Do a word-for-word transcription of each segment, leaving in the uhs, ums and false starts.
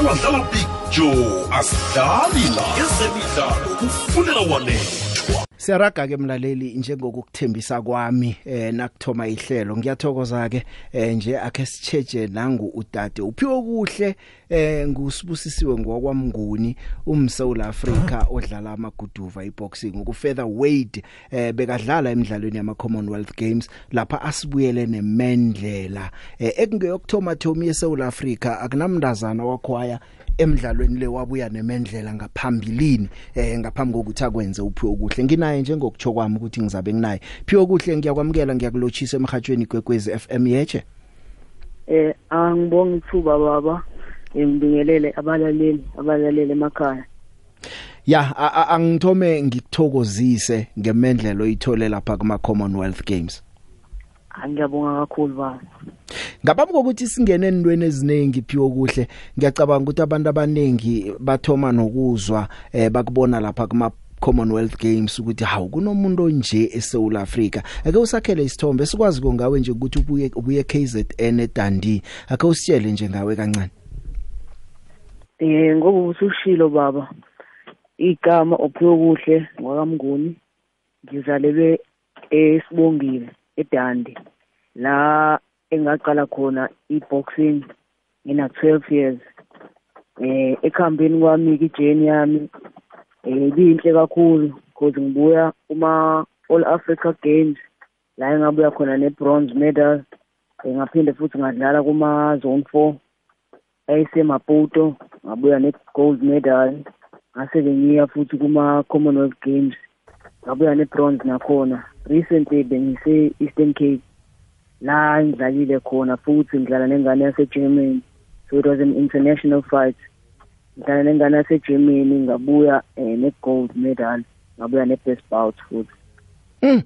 dlala dlala Big Joe asidlalila ezemidlalo kuFulela Wanethwa. Siyaraga ke mlaleli, njengokukuthembisa kwami eh, nakuthoma ihlelo ngiyathokoza ke eh, nje akhe sitsheje nangu udade uPhiwokuhle eh, ngusibusisiwe ngokwa Mnguni, umSouth Africa odlala amaguduva iboxing ku-featherweight eh, bekadlala emidlalweni yama Commonwealth games lapha asibuyele nemendlela eh, ekungeyokuthoma thomi eSouth Africa akunamndazana wakhwaya emidlalweni le wabuya nemendlela ngaphambilini eh, ngaphambi kokuthi akwenze uPhiwokuhle. Nginaye njengokutsho kwami ukuthi ngizabe nginaye. Phiwokuhle, ngiyakwamukela, ngiyakulochisa emhathweni kwekwezi F M yeche. Eh angibonga ithuba baba, ngibingelele abalaleli abalaleli emakhaya. Ya, angithome ngikuthokozise ngemendlelo oyithole lapha kuma Commonwealth games. Angiyabonga kakhulu baba. Ngaphambi kokuthi singene endweni eziningi Phiwokuhle, ngiyacabanga ukuthi abantu abaningi bathoma nokuzwa eh, bakubona lapha kuma Commonwealth games ukuthi hawu kunomuntu onje eSouth Africa. Ake usakhele isithombe sikwazi kongawe nje ukuthi ubuye ubuye K Z N eDundee. Ake usitshele nje ngawe kancane. Eh ngoba usushilo baba, igama uPhiwokuhle ngokaMnguni, ngizalelwe eSibongile eDundee, la engaqala khona iboxing ngina twelve years. Eh ekhambini kwami ke journey yami ebinhle kakhulu because ngibuya uma All Africa Games la engabuya khona ne bronze medal, ngaphinde futhi ngadlala kuma zone four ayisemaPhoto ngabuya ne gold medal, ngase ngiya futhi kuma Commonwealth Games ngabuya ne bronze nakhona. Recently bengise Eastern Cape la ngidlalile khona futhi ngidlala nengane yase Germany, so it was an international fight. Ngidlala nengane yase Germany ngabuya eh, ne gold medal ngabuya ne best bout futhi. Mm.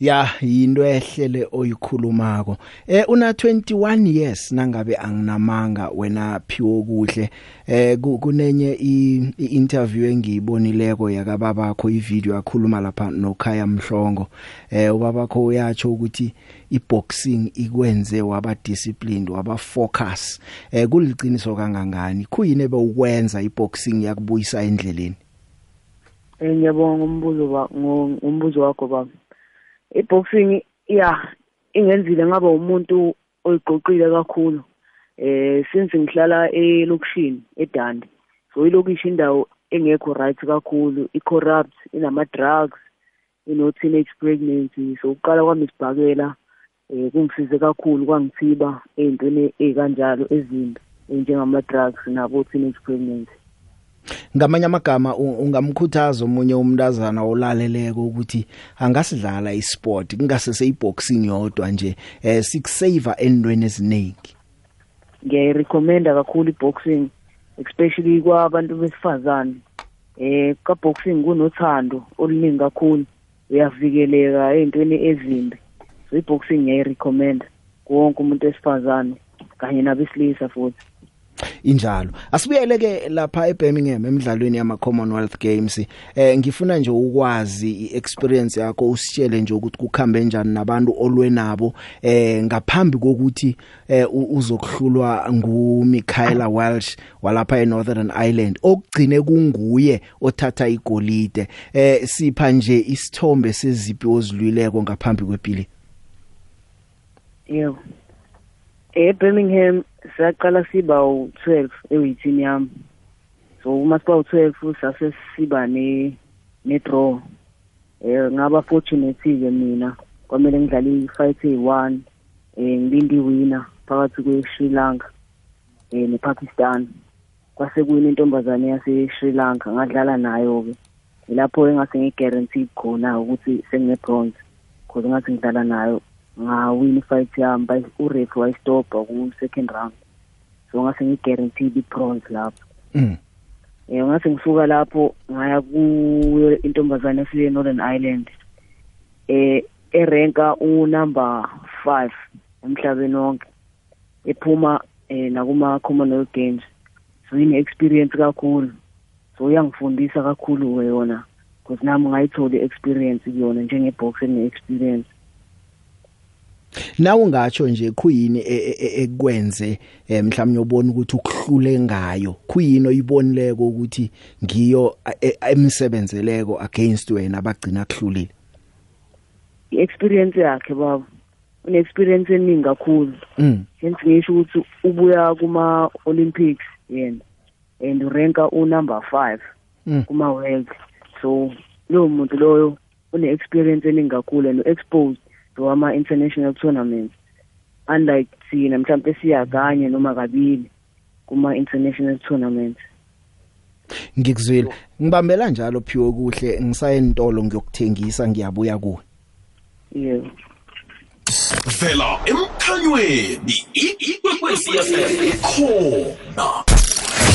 Ya yinto ehlele oyikhulumako. Eh una twenty-one years nangabe anginamanga wena Phiwokuhle. Eh kunenye i-interview engiyibonileko yakababakho, i-video yakhuluma lapha noKhaya Mhlongo. Eh ubabakho uyatsho ukuthi iboxing ikwenze waba disciplined, waba focus. Eh kuliqiniso kangangani? Kuyini ebewukwenza iboxing yakubuyisa endleleni? Eh ngiyabonga umbuzo ba umbuzo wakho baba. Iboxing ya ingenzile ngaba umuntu oyigoqile kakhulu eh since ngihlala elokishini eDundee, so ilokishi indawo engekho right kakhulu, icorrupt, inama drugs, ino teenage pregnancy, so uqala kwami sibhakela eh kungisize kakhulu kwangithiba ezintweni ezikanjalo ezimbi njengama drugs nabo teenage pregnancy. Ngamanye amagama ungamkhuthaza omunye umntazana olaleleko ukuthi angasidlala isport kungase seyiboxing yodwa nje eh sikusaver endweni eziningi. Ngiyayirecommenda kakhulu iboxing especially kwabantu besifazane. Eh ka boxing kunothando oluningi kakhulu, uyavikeleka ezintweni ezimbi, so iboxing ngiyayirecommenda kuwonke umuntu wesifazane kanye nabesilisa futhi injalo. Asibuyeleke lapha eBermingham emidlalweni yama Commonwealth Games. Eh ngifuna nje ukwazi iexperience yakho, usitshele nje ukuthi kukhambe njani nabantu olwenabo eh ngaphambi kokuthi eh uzokuhlulwa nguMichaela Welsh walapha eNorthern Ireland okugcine kunguye othatha igolide. Eh sipha nje isithombe seziphi ozilwileko ngaphambi kwepili. Yebo. eBermingham saqala siba u twelve ewithini yami, so uma siba u twelve sase siba ne ne draw. Eh ngaba fortunate ke mina kwamele ngidlale i-fight eyi one eh ngibindi winner phakathi kweSri Lanka eh nePakistan. Kwase kuyini intombazane yaseSri Lanka ngadlala nayo ke, lapho engase ngigarantee khona ukuthi sengine-bronze because ngathi ngidlala nayo. Nga win fight yami by uRef wa stop ku second round, so ngase ngigarantee the bronze lapho. Mm. Eh ngase ngisuka lapho ngaya ku intombazane yase Northern Ireland eh erenka u number five emhlabeni wonke, ephuma eh nakuma Commonwealth Games, so ine experience kakhulu, so uyangifundisa kakhulu wena because nami ngayithola experience kuyona njenge boxing experience. Na ungatsho nje khuyini ekwenze mhlawumnye ubone ukuthi ukuhlule ngayo khuyini oyibonileko ukuthi ngiyo emsebenzeleko against wena abagcina kuhlulile experience yakhe baba une experience eningi kakhulu hence ngisho ukuthi ubuya kuma Olympics yena and urenka u number five kuma world so lo muntu loyo une experience eningi kakhulu and exposed ama international tournaments unlike thina mhlawumbe siyaganye noma kabili kuma international tournaments. Ngikuzwile ngibambela njalo Phiwokuhle ngisayentolo ngiyokuthengisa ngiyabuya kuwe. Yebo vela emkhanyweni ikwekwesi yasekhona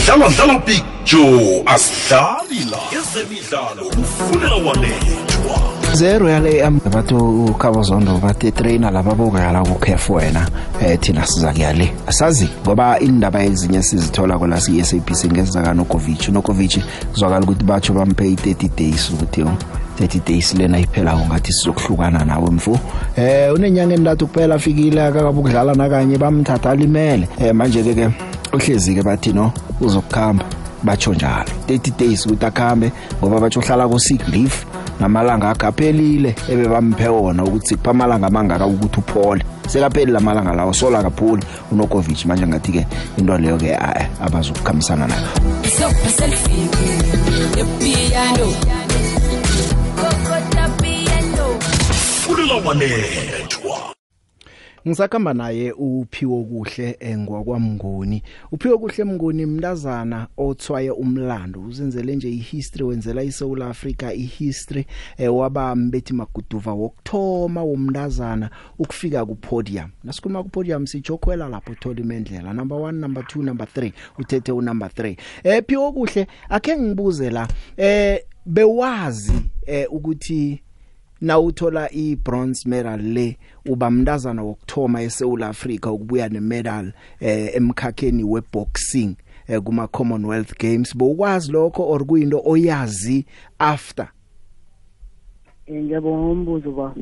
dlala dlala picture asidlali la ezemidlalo Fulela Wanethwa zero yale ambathu kabozondo bathe trainer laba bokala ukhefu wena eh thina siza kuyale asazi ngoba indaba ezinye sizithola kola si S A B C ngenza kana Nokovic Nokovic kuzwakala ukuthi batho bamphe thirty days ukuthi yo thirty days lena iphela ngathi sizokuhlukana nawe mfu eh unenyanga endathu kuphela afikile akabukudlala nakanye bamthatha alimele eh manje ke ke uhlezi ke bathi no uzokukhamba batho njalo thirty days ukuthi akhambe ngoba batho uhlala ku sick leave namalanga akaphelile ebe bamphe wona ukuthi kupha malanga mangaka ukuthi uphole sekapheli lamalanga lawo sola kapholi uNokovic manje ngathi ke into leyo ke abazokukhamisana nayo ngisakamba naye uPhiwokuhle engwakwa Mnguni. uPhiwokuhle Mnguni mntazana othwaye umlando uzenzele nje ihistory wenzela iSouth Africa ihistory eh, wabami bethi maguduva wokthoma womntazana ukufika kupodium. Nasikuma kupodium sijokhwela lapho thola imendlela number one number two number three uthethe u number three. Eh Phiwokuhle akhe ngibuze la eh bewazi eh, ukuthi na uthola I bronze medal le uba mntazana wokthoma eSouth Africa ukubuya nemedal eh, emkhakheni weboxing eh, kuma Commonwealth games bokwazi lokho or kuyinto oyazi after ngiyabonga umbuzo ba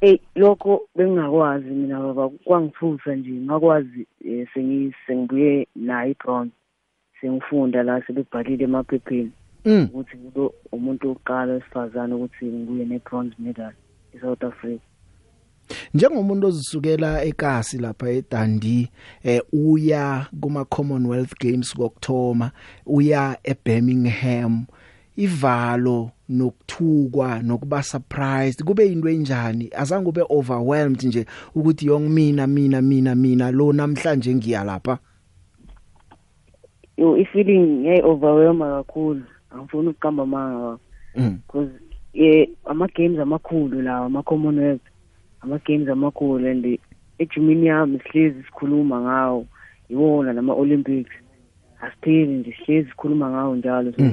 eh lokho bengakwazi mina baba kwangifutha nje ngakwazi eh, sengisengibuye la I bronze sengifunda la sebebhalile emaphepheni ukuthi ngibe umuntu oqala esifazana ukuthi ngibuye nebronze medal eSouth Africa njengomuntu ozisukela ekasi lapha eDandi eh uya kuma Commonwealth games kokthoma uya eBermingham ivalo nokuthukwa nokuba surprised kube into enjani azange ube overwhelmed nje ukuthi yongimina mina mina mina lo namhlanje ngiya lapha yo ifeeling yay overwhelmed kakhulu angifuna ukukamba manga because eh ama games amakhulu lawa ama Commonwealth ama games amakhulu and ejimini yami sihlezi sikhuluma ngawo iwona nama Olympics asipheli nje sihlezi sikhuluma ngawo njalo so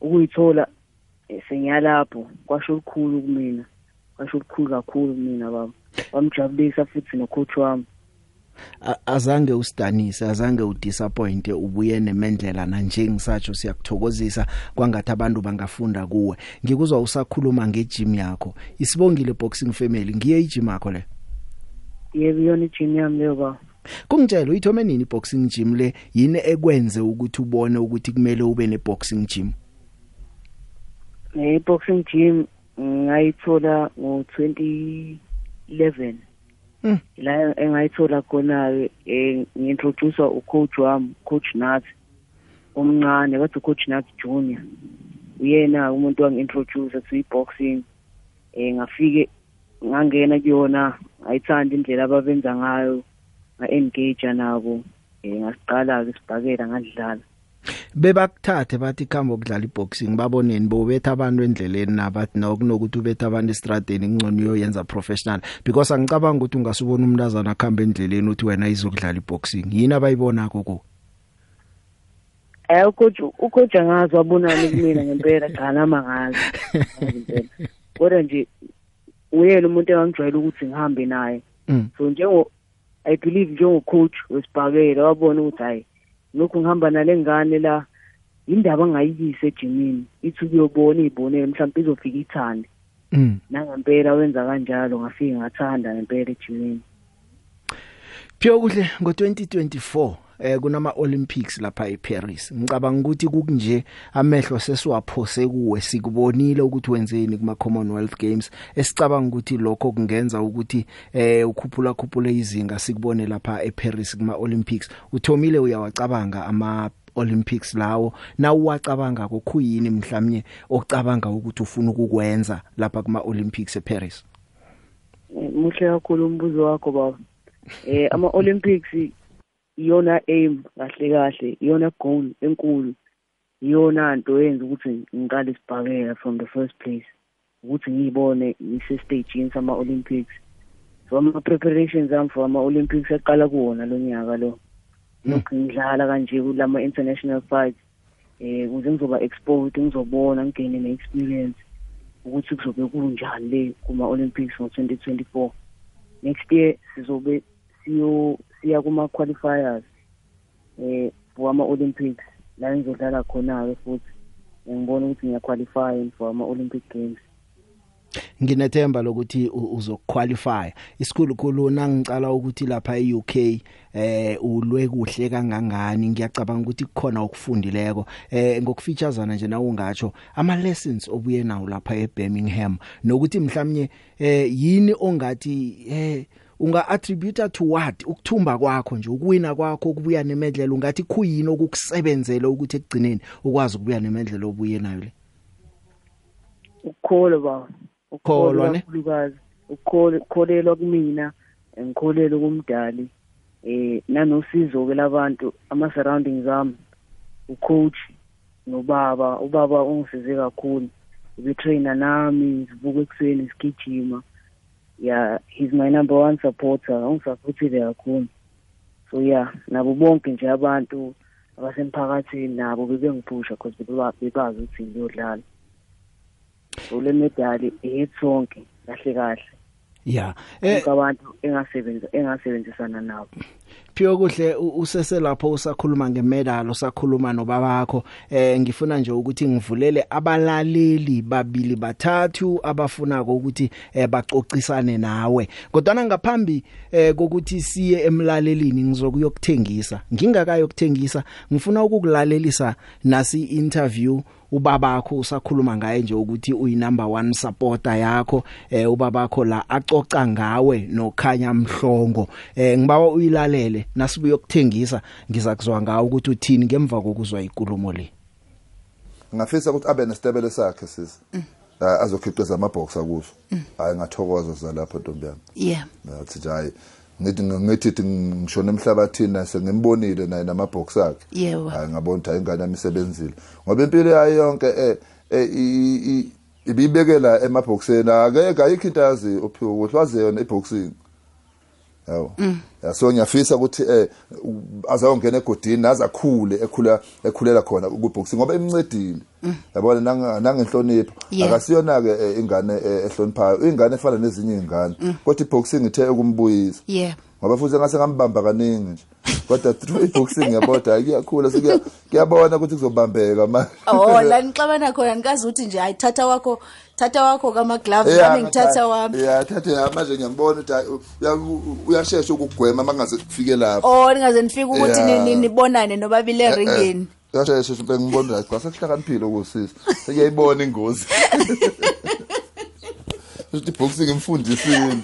ukuyithola sengiyalapho kwasho ukukhulu kumina kwasho ukukhulu kakhulu mina baba bamjabulisa futhi nocoach wami azange usidanise azange udisappointe ubuye nemendlela nanje ngisatsho siyakuthokozisa kwangathi abantu bangafunda kuwe ngikuzwa usakhuluma ngejim yakho isibongile boxing family ngiye ijim yakho le yebo yona ijim yami leyo ba kungitshela uyithome nini boxing gym le yini ekwenze ukuthi ubone ukuthi kumele ube ne boxing gym eh boxing gym ngayithola ngo twenty eleven Mm. La engayithola khona eh ngintroduce ucoach wami coach Nath omncane bathi coach Nath junior uyena umuntu wangintroduce to boxing eh ngafike ngangena kuyona ayithanda indlela ababenza ngayo nga engage nabo eh ngasiqala ke sibhakela ngadlala bebakuthathe bathi khamba ukudlala iboxing baboneni bobetha abantu endleleni nabathi nokunokuthi ubetha abantu estradeni ngcono yoyenza professional because angicabanga ukuthi ungasubona umntazana khamba endleleni uthi wena izokudlala iboxing yini abayibona koko eh coach ucoach angazi wabonani kumina ngempela gana mangazi kodwa nje uyena umuntu engijwayele ukuthi ngihambe naye so njengo I believe njengo coach wesibhakela wabona ukuthi hayi lokhu ngihamba nalengane la indaba ngayiyise ejimini ithi uyobona izibonela mhlawumbe izofika ithande Mm. Nangempela wenza kanjalo ngafika ngathanda ngempela ejimini. Phiwokuhle ngo twenty twenty-four eh kunama Olympics lapha eParis. Ngicabanga ukuthi kukunje amehlo sesiwaphose kuwe sikubonile ukuthi wenzeni kuma Commonwealth games. Esicabanga ukuthi lokho kungenza ukuthi eh ukhuphula khuphule izinga sikubone lapha eParis kuma Olympics. Uthomile uyawacabanga ama Olympics lawo na uwacabanga kokuyini mhlawumnye ocabanga ukuthi ufuna ukukwenza lapha kuma Olympics eParis. Muhle kakhulu umbuzo wakho baba. Eh ama Olympics iyona aim kahle kahle, iyona goal enkulu, iyona nto yenza ukuthi ngiqale isibhakela from the first place ukuthi ngiyibone ngise stage sama Olympics. So ama preparations am for ama Olympics eqala kuona lo nyaka lo. Ngidlala kanje kulama international fights eh ukuze ngizoba exposed ngizobona ngine ne experience ukuthi kuzobe kunjani le kuma Olympics ngo twenty twenty-four. Next year sizobe siyo siya kuma qualifiers eh for ama Olympics la ngizodlala khona ke futhi ngibona ukuthi ngiya qualify for ama Olympic games. Nginethemba lokuthi uzokwalifya. Isikhulu khulu nangicala ukuthi lapha e-U K eh ulwe kuhle kangangani. Ngiyacabanga ukuthi kukhona ukufundileko eh ngokufeaturesana nje nawu ngatsho ama lessons obuye nawo lapha eBermingham nokuthi mhlawumnye eh yini ongathi eh unga attribute to what ukuthumba kwakho nje ukuwina kwakho kubuya nemedlela ungathi khuyini okukusebenzele ukuthi ekugcineni ukwazi ukubuya nemedlela obuye nayo le. Ukholwa ba ukholwa ne lukazi ukholwa ukholelwa kumina ngikholelwa kumdali eh nanosizo ke labantu ama surroundings zami ucoach nobaba ubaba ungisize kakhulu ube trainer nami sivuka ekseni sigijima yeah he's my number one supporter ungisaphothile kakhulu so yeah nabo bonke nje abantu abasemphakathini nabo bebengipusha because bebazi ukuthi ngiyodlala ule medali ethonke kahle kahle yeah eh abantu engasebenza engasebenzisana nabo. Phiwokuhle usese lapho usakhuluma ngemedal usakhuluma nobabakho eh ngifuna nje ukuthi ngivulele abalaleli babili bathathu abafuna ukuthi eh, bacocisane nawe kodwa ngaphambi eh, kokuthi siye emlalelini ngizokuyokuthengisa ngingakayo kuthengisa ngifuna ukukulalelisa nasi interview ubabakho usakhuluma ngaye nje ukuthi uyi number one supporter yakho eh ubabakho la acoca ngawe noKhanya Mhlongo eh ngibawa uyilalele nasibuye ukuthengisa ngiza kuzwa ngawe ukuthi uthini ngemva kokuzwa inkulumo le. Ngafisa ukuthi abe nestabele sakhe sis azokhiqiza amaboxer kuzo hayi ngathokoza zalapha ntombi yami yeah ngathi hayi ngithi ngithi ngishona emhlabathini sengimbonile naye namabox akhe hayi ngabona ukuthi ingane yami isebenzile ngoba impilo yayo yonke eh ibibekela emaboxeni akeke ayikho into yazi uphiwe ukuthi wazeyona iboxing hawo so ngiyafisa ukuthi eh azawongena egodini azakhule ekhula ekhulela khona ukuboxing ngoba emncedile yabona nangenhlonipho akasiyona ke ingane ehloniphayo ingane efana nezinye izingane kodwa iboxing ithe ukumbuyisa yeah ngoba futhi ngase ngambamba kaningi nje kodwa through iboxing yaboda iyakhula sikuyabona ukuthi kuzobambeka manje oh la nixabana khona nikazi uthi nje ayithatha wakho thatha wakho kama gloves nami ngithatha wami yeah thatha manje ngiyambona uthi uyashesha ukugwema mangaze kufike lapho oh ningaze nifike ukuthi ninibonane nobabile ringini yashesha mpe ngibona ukuthi kwasakuhlakaniphile ukusisa sekuyayibona ingozi uthi boxing imfundisini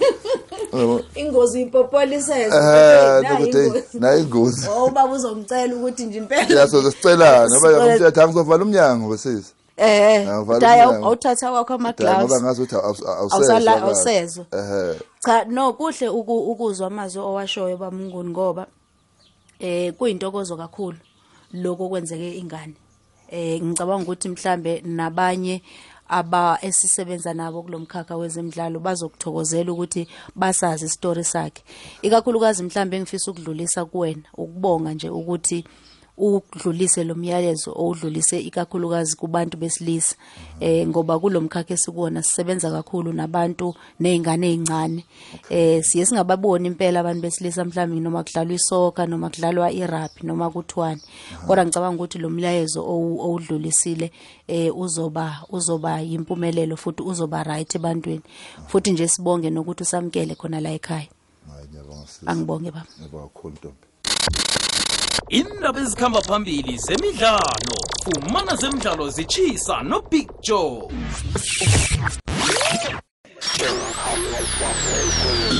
ingozi impopolisa yesibhedlela nayi ingozi oh baba uzomcela ukuthi nje impela yaso sicelana baba umthetho akuzovala umnyango besisi eh daya awuthatha kwakho ama gloves ngoba ngazothi awusezo eh cha no kuhle ukuzwa amazwi owashoyo baMnguni ngoba eh kuyintokozo kakhulu lokho kwenzeke ingane eh ngicabanga ukuthi mhlambe nabanye aba esisebenza nabo kulomkhakha wezemidlalo bazokuthokozela ukuthi basazi istory sakhe ikakhulukazi mhlambe ngifisa ukudlulisa kuwena ukubonga nje ukuthi udlulise lo myalezo udlulise ikakhulukazi kubantu besilisa eh ngoba kulomkhakha esikuona sisebenza kakhulu nabantu nezingane ezincane eh siye singababoni impela abantu besilisa mhlawumbe noma kudlalwa isoka noma kudlalwa irugby noma kuthwani kodwa ngicabanga ukuthi lo myalezo odlulisile eh uzoba uzoba impumelelo futhi uzoba right ebantwini futhi nje sibonge nokuthi usamkele khona la ekhaya angibonge baba indaba ezikhamba phambili zemidlalo fumana zemidlalo zitshisa no Big Joe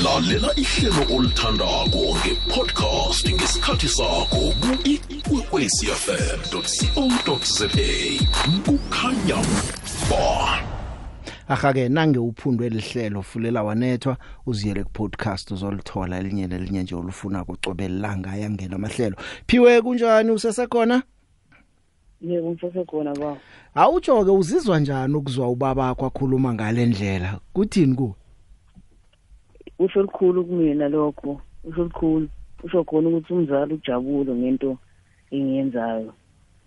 lalela ihlelo olithandako ngepodcast ngesikhathi sakho ku ikwekwezi f m dot co dot za kukhanya ba Ahage nange uphundwe lihlelo Fulela Wanethwa uziyele ku podcast uzolithola elinye nelinye nje olufuna ukucobelanga yangena amahlelo Phiwe kunjani usesekhona Yebo usesekhona baba Awutsho ke uzizwa njani ukuzwa ubaba wakho akhuluma ngalendlela kuthini ku Usho likhulu kumina lokho usho likhulu usho khona ukuthi umzali ujabule ngento engiyenzayo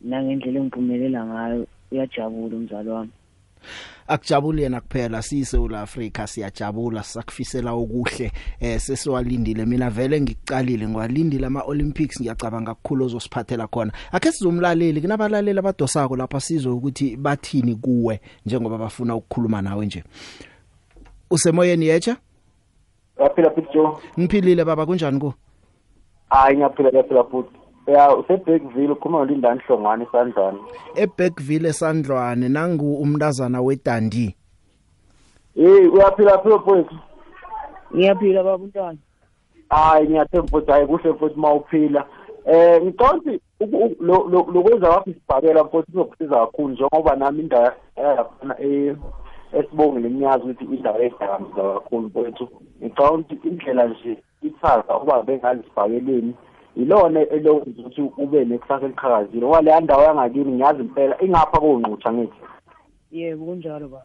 nangendlela engiphumelela ngayo uyajabula umzali wami akujabule yena kuphela siyiSouth Africa siyajabula sakufisela okuhle eh sesiwalindile mina vele ngicalile ngwalindile ama Olympics ngiyacabanga kukhulu ozosiphathela khona akhe sizomlaleli kunabalaleli abadosako lapha sizwe ukuthi bathini kuwe njengoba bafuna ukukhuluma nawe nje usemoyeni yetsha yaphila picture ngiphilile baba kunjani ku hayi ngiyaphila yaphila put ya useBergville ukhuluma ngolindani Hlongwane sandlwane eBergville esandlwane nangu umntazana weDandi hey uyaphila phela mfowethu ngiyaphila baba untwana hayi ngiyathemba ukuthi hayi kuhle futhi mawuphila eh ngicela lokwenza wapi sibhakela mfowethu kuzokusiza kakhulu njengoba nami indaba yafana eh esibongile ngiyazi ukuthi indaba yedamza kakhulu mfowethu ngicela ukuthi indlela nje ithatha uba bengalizibhakeleni yilona elokhu uthi ube nekusasa eliqhakazile wale andawo yangakini ngiyazi impela ingapha koNgqutha ngithi yebo kunjalo baba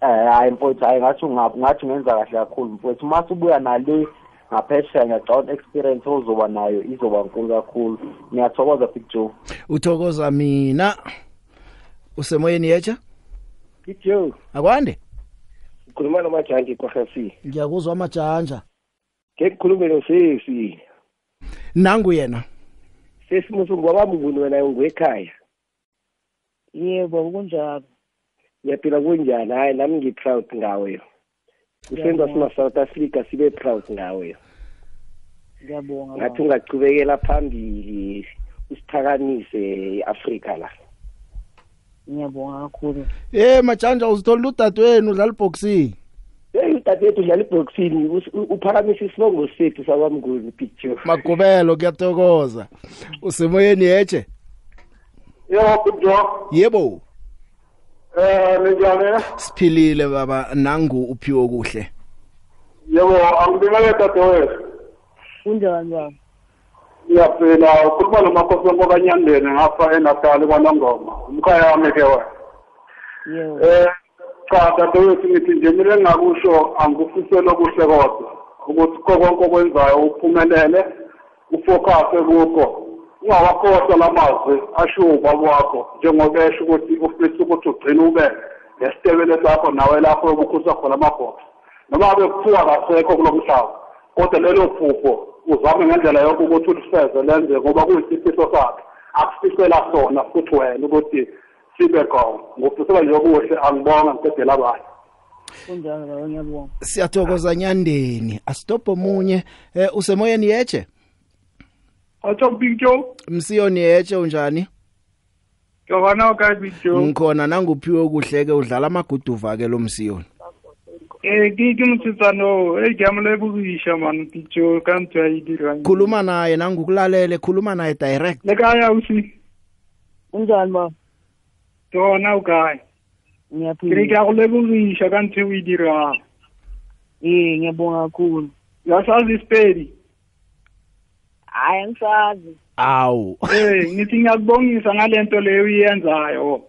eh hayi mfowethu hayi ngathi ungathi ngathi ngenza kahle kakhulu mfowethu mase ubuya nale ngaphesheya ngedown experience ozoba nayo izoba nkulu kakhulu ngiyathokoza Big Joe uthokoza mina usemoyeni yetsha Big Joe akwande ukhuluma nomajanja iKhosasi ngiyakuzwa amajanja ngekukhuluma noSisi nangu yena sesimuso ngoba Mnguni wena ngwekhaya yebo kunjalo yaphila kunjani hayi nami ngi proud ngawe usenza sima South Africa sibe proud ngawe ngiyabonga ngathi ungaqhubekela phambili usithakanise iAfrica la ngiyabonga kakhulu eh majanja uzithola udadweni udlaliboxing tatethu njalo boxing uphakamisa isibongo sethu sabaMnguni picture magubelo kuyatokoza usemoyeni yetshe yebo kujo yebo eh njalo siphilile baba nangu uPhiwokuhle yebo angibona tatethu unjani baba yaphela ukuba lomakhosi bokanyandene ngapha eNatal kwaNongoma umkhaya wami ke wena yebo eh cha tatethu ngithi nje mina ngakusho angikufisela kuhle kodwa ukuthi konke okwenzayo uphumelele ufocuse kuko ungawakhohlwa lamazwi ashiwo ubaba wakho njengoba esho ukuthi ufisa ukuthi ugcine ube nesitebele sakho nawe lapho ukukhusa khona amabhotho noma abe kuthiwa kasekho kulomhlaba kodwa lelo phupho uzame ngendlela yonke ukuthi ulifeze lenze ngoba kuyisifiso sakhe akusifela sona futhi wena ukuthi sibekho ngokufika nje kuhle angibonga ngicela abantu kunjani baba ngiyabonga siyathokoza Nyandeni asitopo munye usemoyeni yetshe Otho Big Joe umsiyoni yetshe unjani Jovana ka Big Joe ngikhona nanguPhiwokuhle ke udlala amaguduva ke lo msiyoni Eh ngikumusitano ejamule bukisha man Big Joe kanti ayidirani Khuluma naye nangukulalele khuluma naye direct Lekaya usi unjani ma to now guy ngiyaphila ngiyakubulisa kanti uyidira eh ngiyabonga kakhulu yasazi spedi ayansazi awu eh ngithi ngiyakubongisa ngalento leyo uyenzayo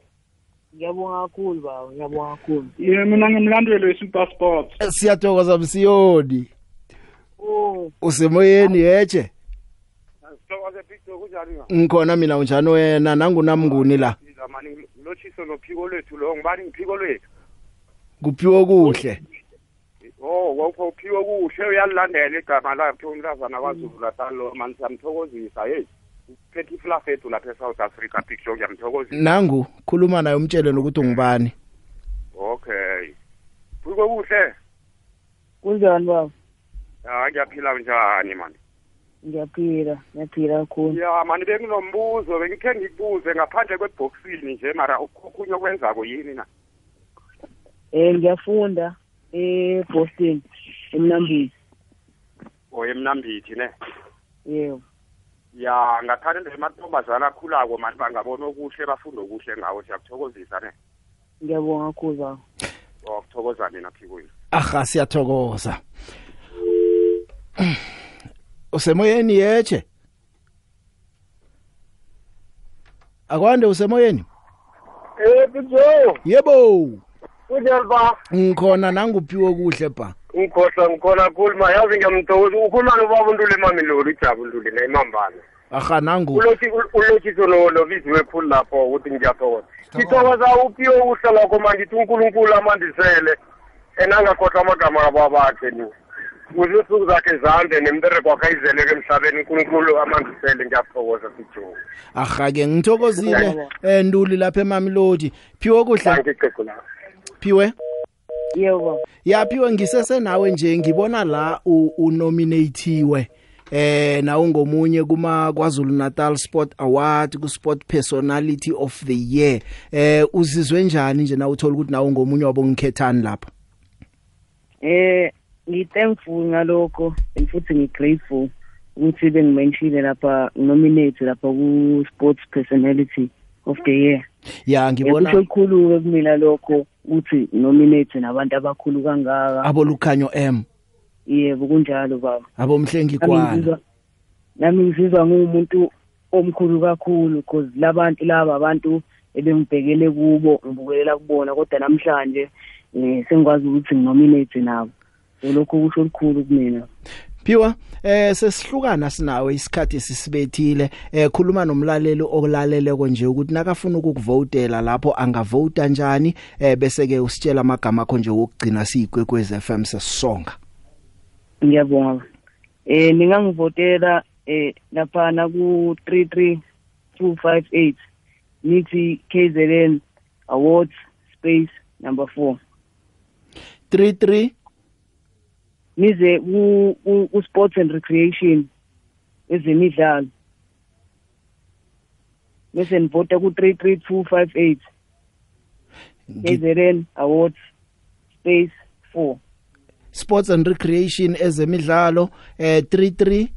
ngiyabonga kakhulu bawo ngiyabonga kakhulu yena ngimlandwele weSuperSport siyathokoza msiyodi oh usemoyeni yetshe sithokoza Nkhona mina unjani wena nangu namnguni la. Lochiso nophiko lwethu lo ngibani ngiphiko lwethu. Kuphiwo kuhle. Oh, wapho uphiwo kuhle uyalandela igama lakhe umntazana kwaZulu Natal lo manje samthokozisa hey. Uphethe flafe ethu lapha eSouth Africa picture ngiyamthokozisa. Nangu khuluma naye umtshele ukuthi ungubani. Okay. Phiko kuhle. Kunjani baba? Ah, ngiyaphila njani man? Ngiyaphila, ngiyaphila kakhulu. Ya mani benginombuzo bengikhe ngikubuze ngaphandle kweboxini nje mara ukukhunye kwenza kuyini na? Eh ngiyafunda eBoston eMnambithi. Oh eMnambithi ne? Yebo. Ya ngathanda emantombazana akhulako manje bangabona okuhle bafunda okuhle ngawo siyakuthokozisa ne. Ngiyabonga kakhulu baba. Oh kuthokoza mina phikweni. Aha siyathokoza. Usemoyeni yeche akwande usemoyeni eh bizo yebo ujelba ngikhona nangu Phiwo kuhle ba ngikhohla ngikhona khuluma yazi ngamthokoza ukhuluma nobaba uNtuli Mamilolo ijabu uNtuli neMambane aha nangu ulothi ulothi solo lo bizwe phulu lapho ukuthi ngiyathokoza ithokoza uPhiwo kuhle lokho manje uNkulunkulu amandisele enangakhohla amagama ababakhe ni uzifuza zakhe zande nemdere kwakhe izeleke emhlabeni uNkulunkulu amandisele ngiyathokoza siJoe. Aha ke ngithokozile eNduli lapha eMamelodi. Phiwo kuhle. Phiwe? Yebo. Ya Phiwe ngisese nawe nje ngibona la unominatiwe eh na ungomunye kuma KwaZulu Natal Sport Award ku Sport Personality of the Year. Eh uzizwe njani nje na uthola ukuthi na ungomunye wabongikhethani lapha? Eh ngithankful ngalokho and futhi ngigrateful ukuthi bengimentioned lapha nominate lapha ku Sports Personality of the Year. Ya ngibona ukukhulu kumina lokho uthi nominate nabantu abakhulu kangaka abolukhanyo M. Yebo kunjalo baba. Abomhlengi kwala. Nami ngizizwa ngumuntu omkhulu kakhulu because labantu laba abantu ebengibhekele kubo ngibukelela kubona kodwa namhlanje sengikwazi ukuthi nginominate nabo. Lokho kusho likhulu kumina. Phiwa eh sesihlukana sinawe isikhathi sisibethile eh khuluma nomlaleli okulaleleko nje ukuthi nakafuna ukuvotela lapho angavota kanjani eh bese ke usitshela amagama akho nje wokugcina siyiGwekwezi F M sesonga. Ngiyabonga. Eh ningangivotela eh lapha na ku three three two five eight nithi K Z N Awards space number four. three three Nize u, u, u sports and recreation ezemidlalo bese nivota ku three three two five eight K Z N Awards space four sports and recreation ezemidlalo eh three three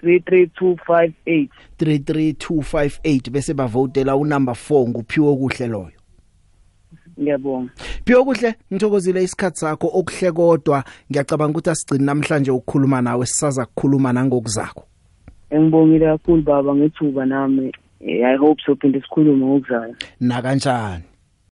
three three two five eight three three two five eight bese bavotela u number four nguPhiwo kuhle loyo. Ngiyabonga. Phiwokuhle ngithokozile isikhatsi sakho okuhle kodwa ngiyacabanga ukuthi asigcini namhlanje ukukhuluma nawe sisaza ukukhuluma nangokuzakho. Engibongile kakhulu baba ngethuba nami I hope so phinde sikhulume ngokuzayo. Na kanjani?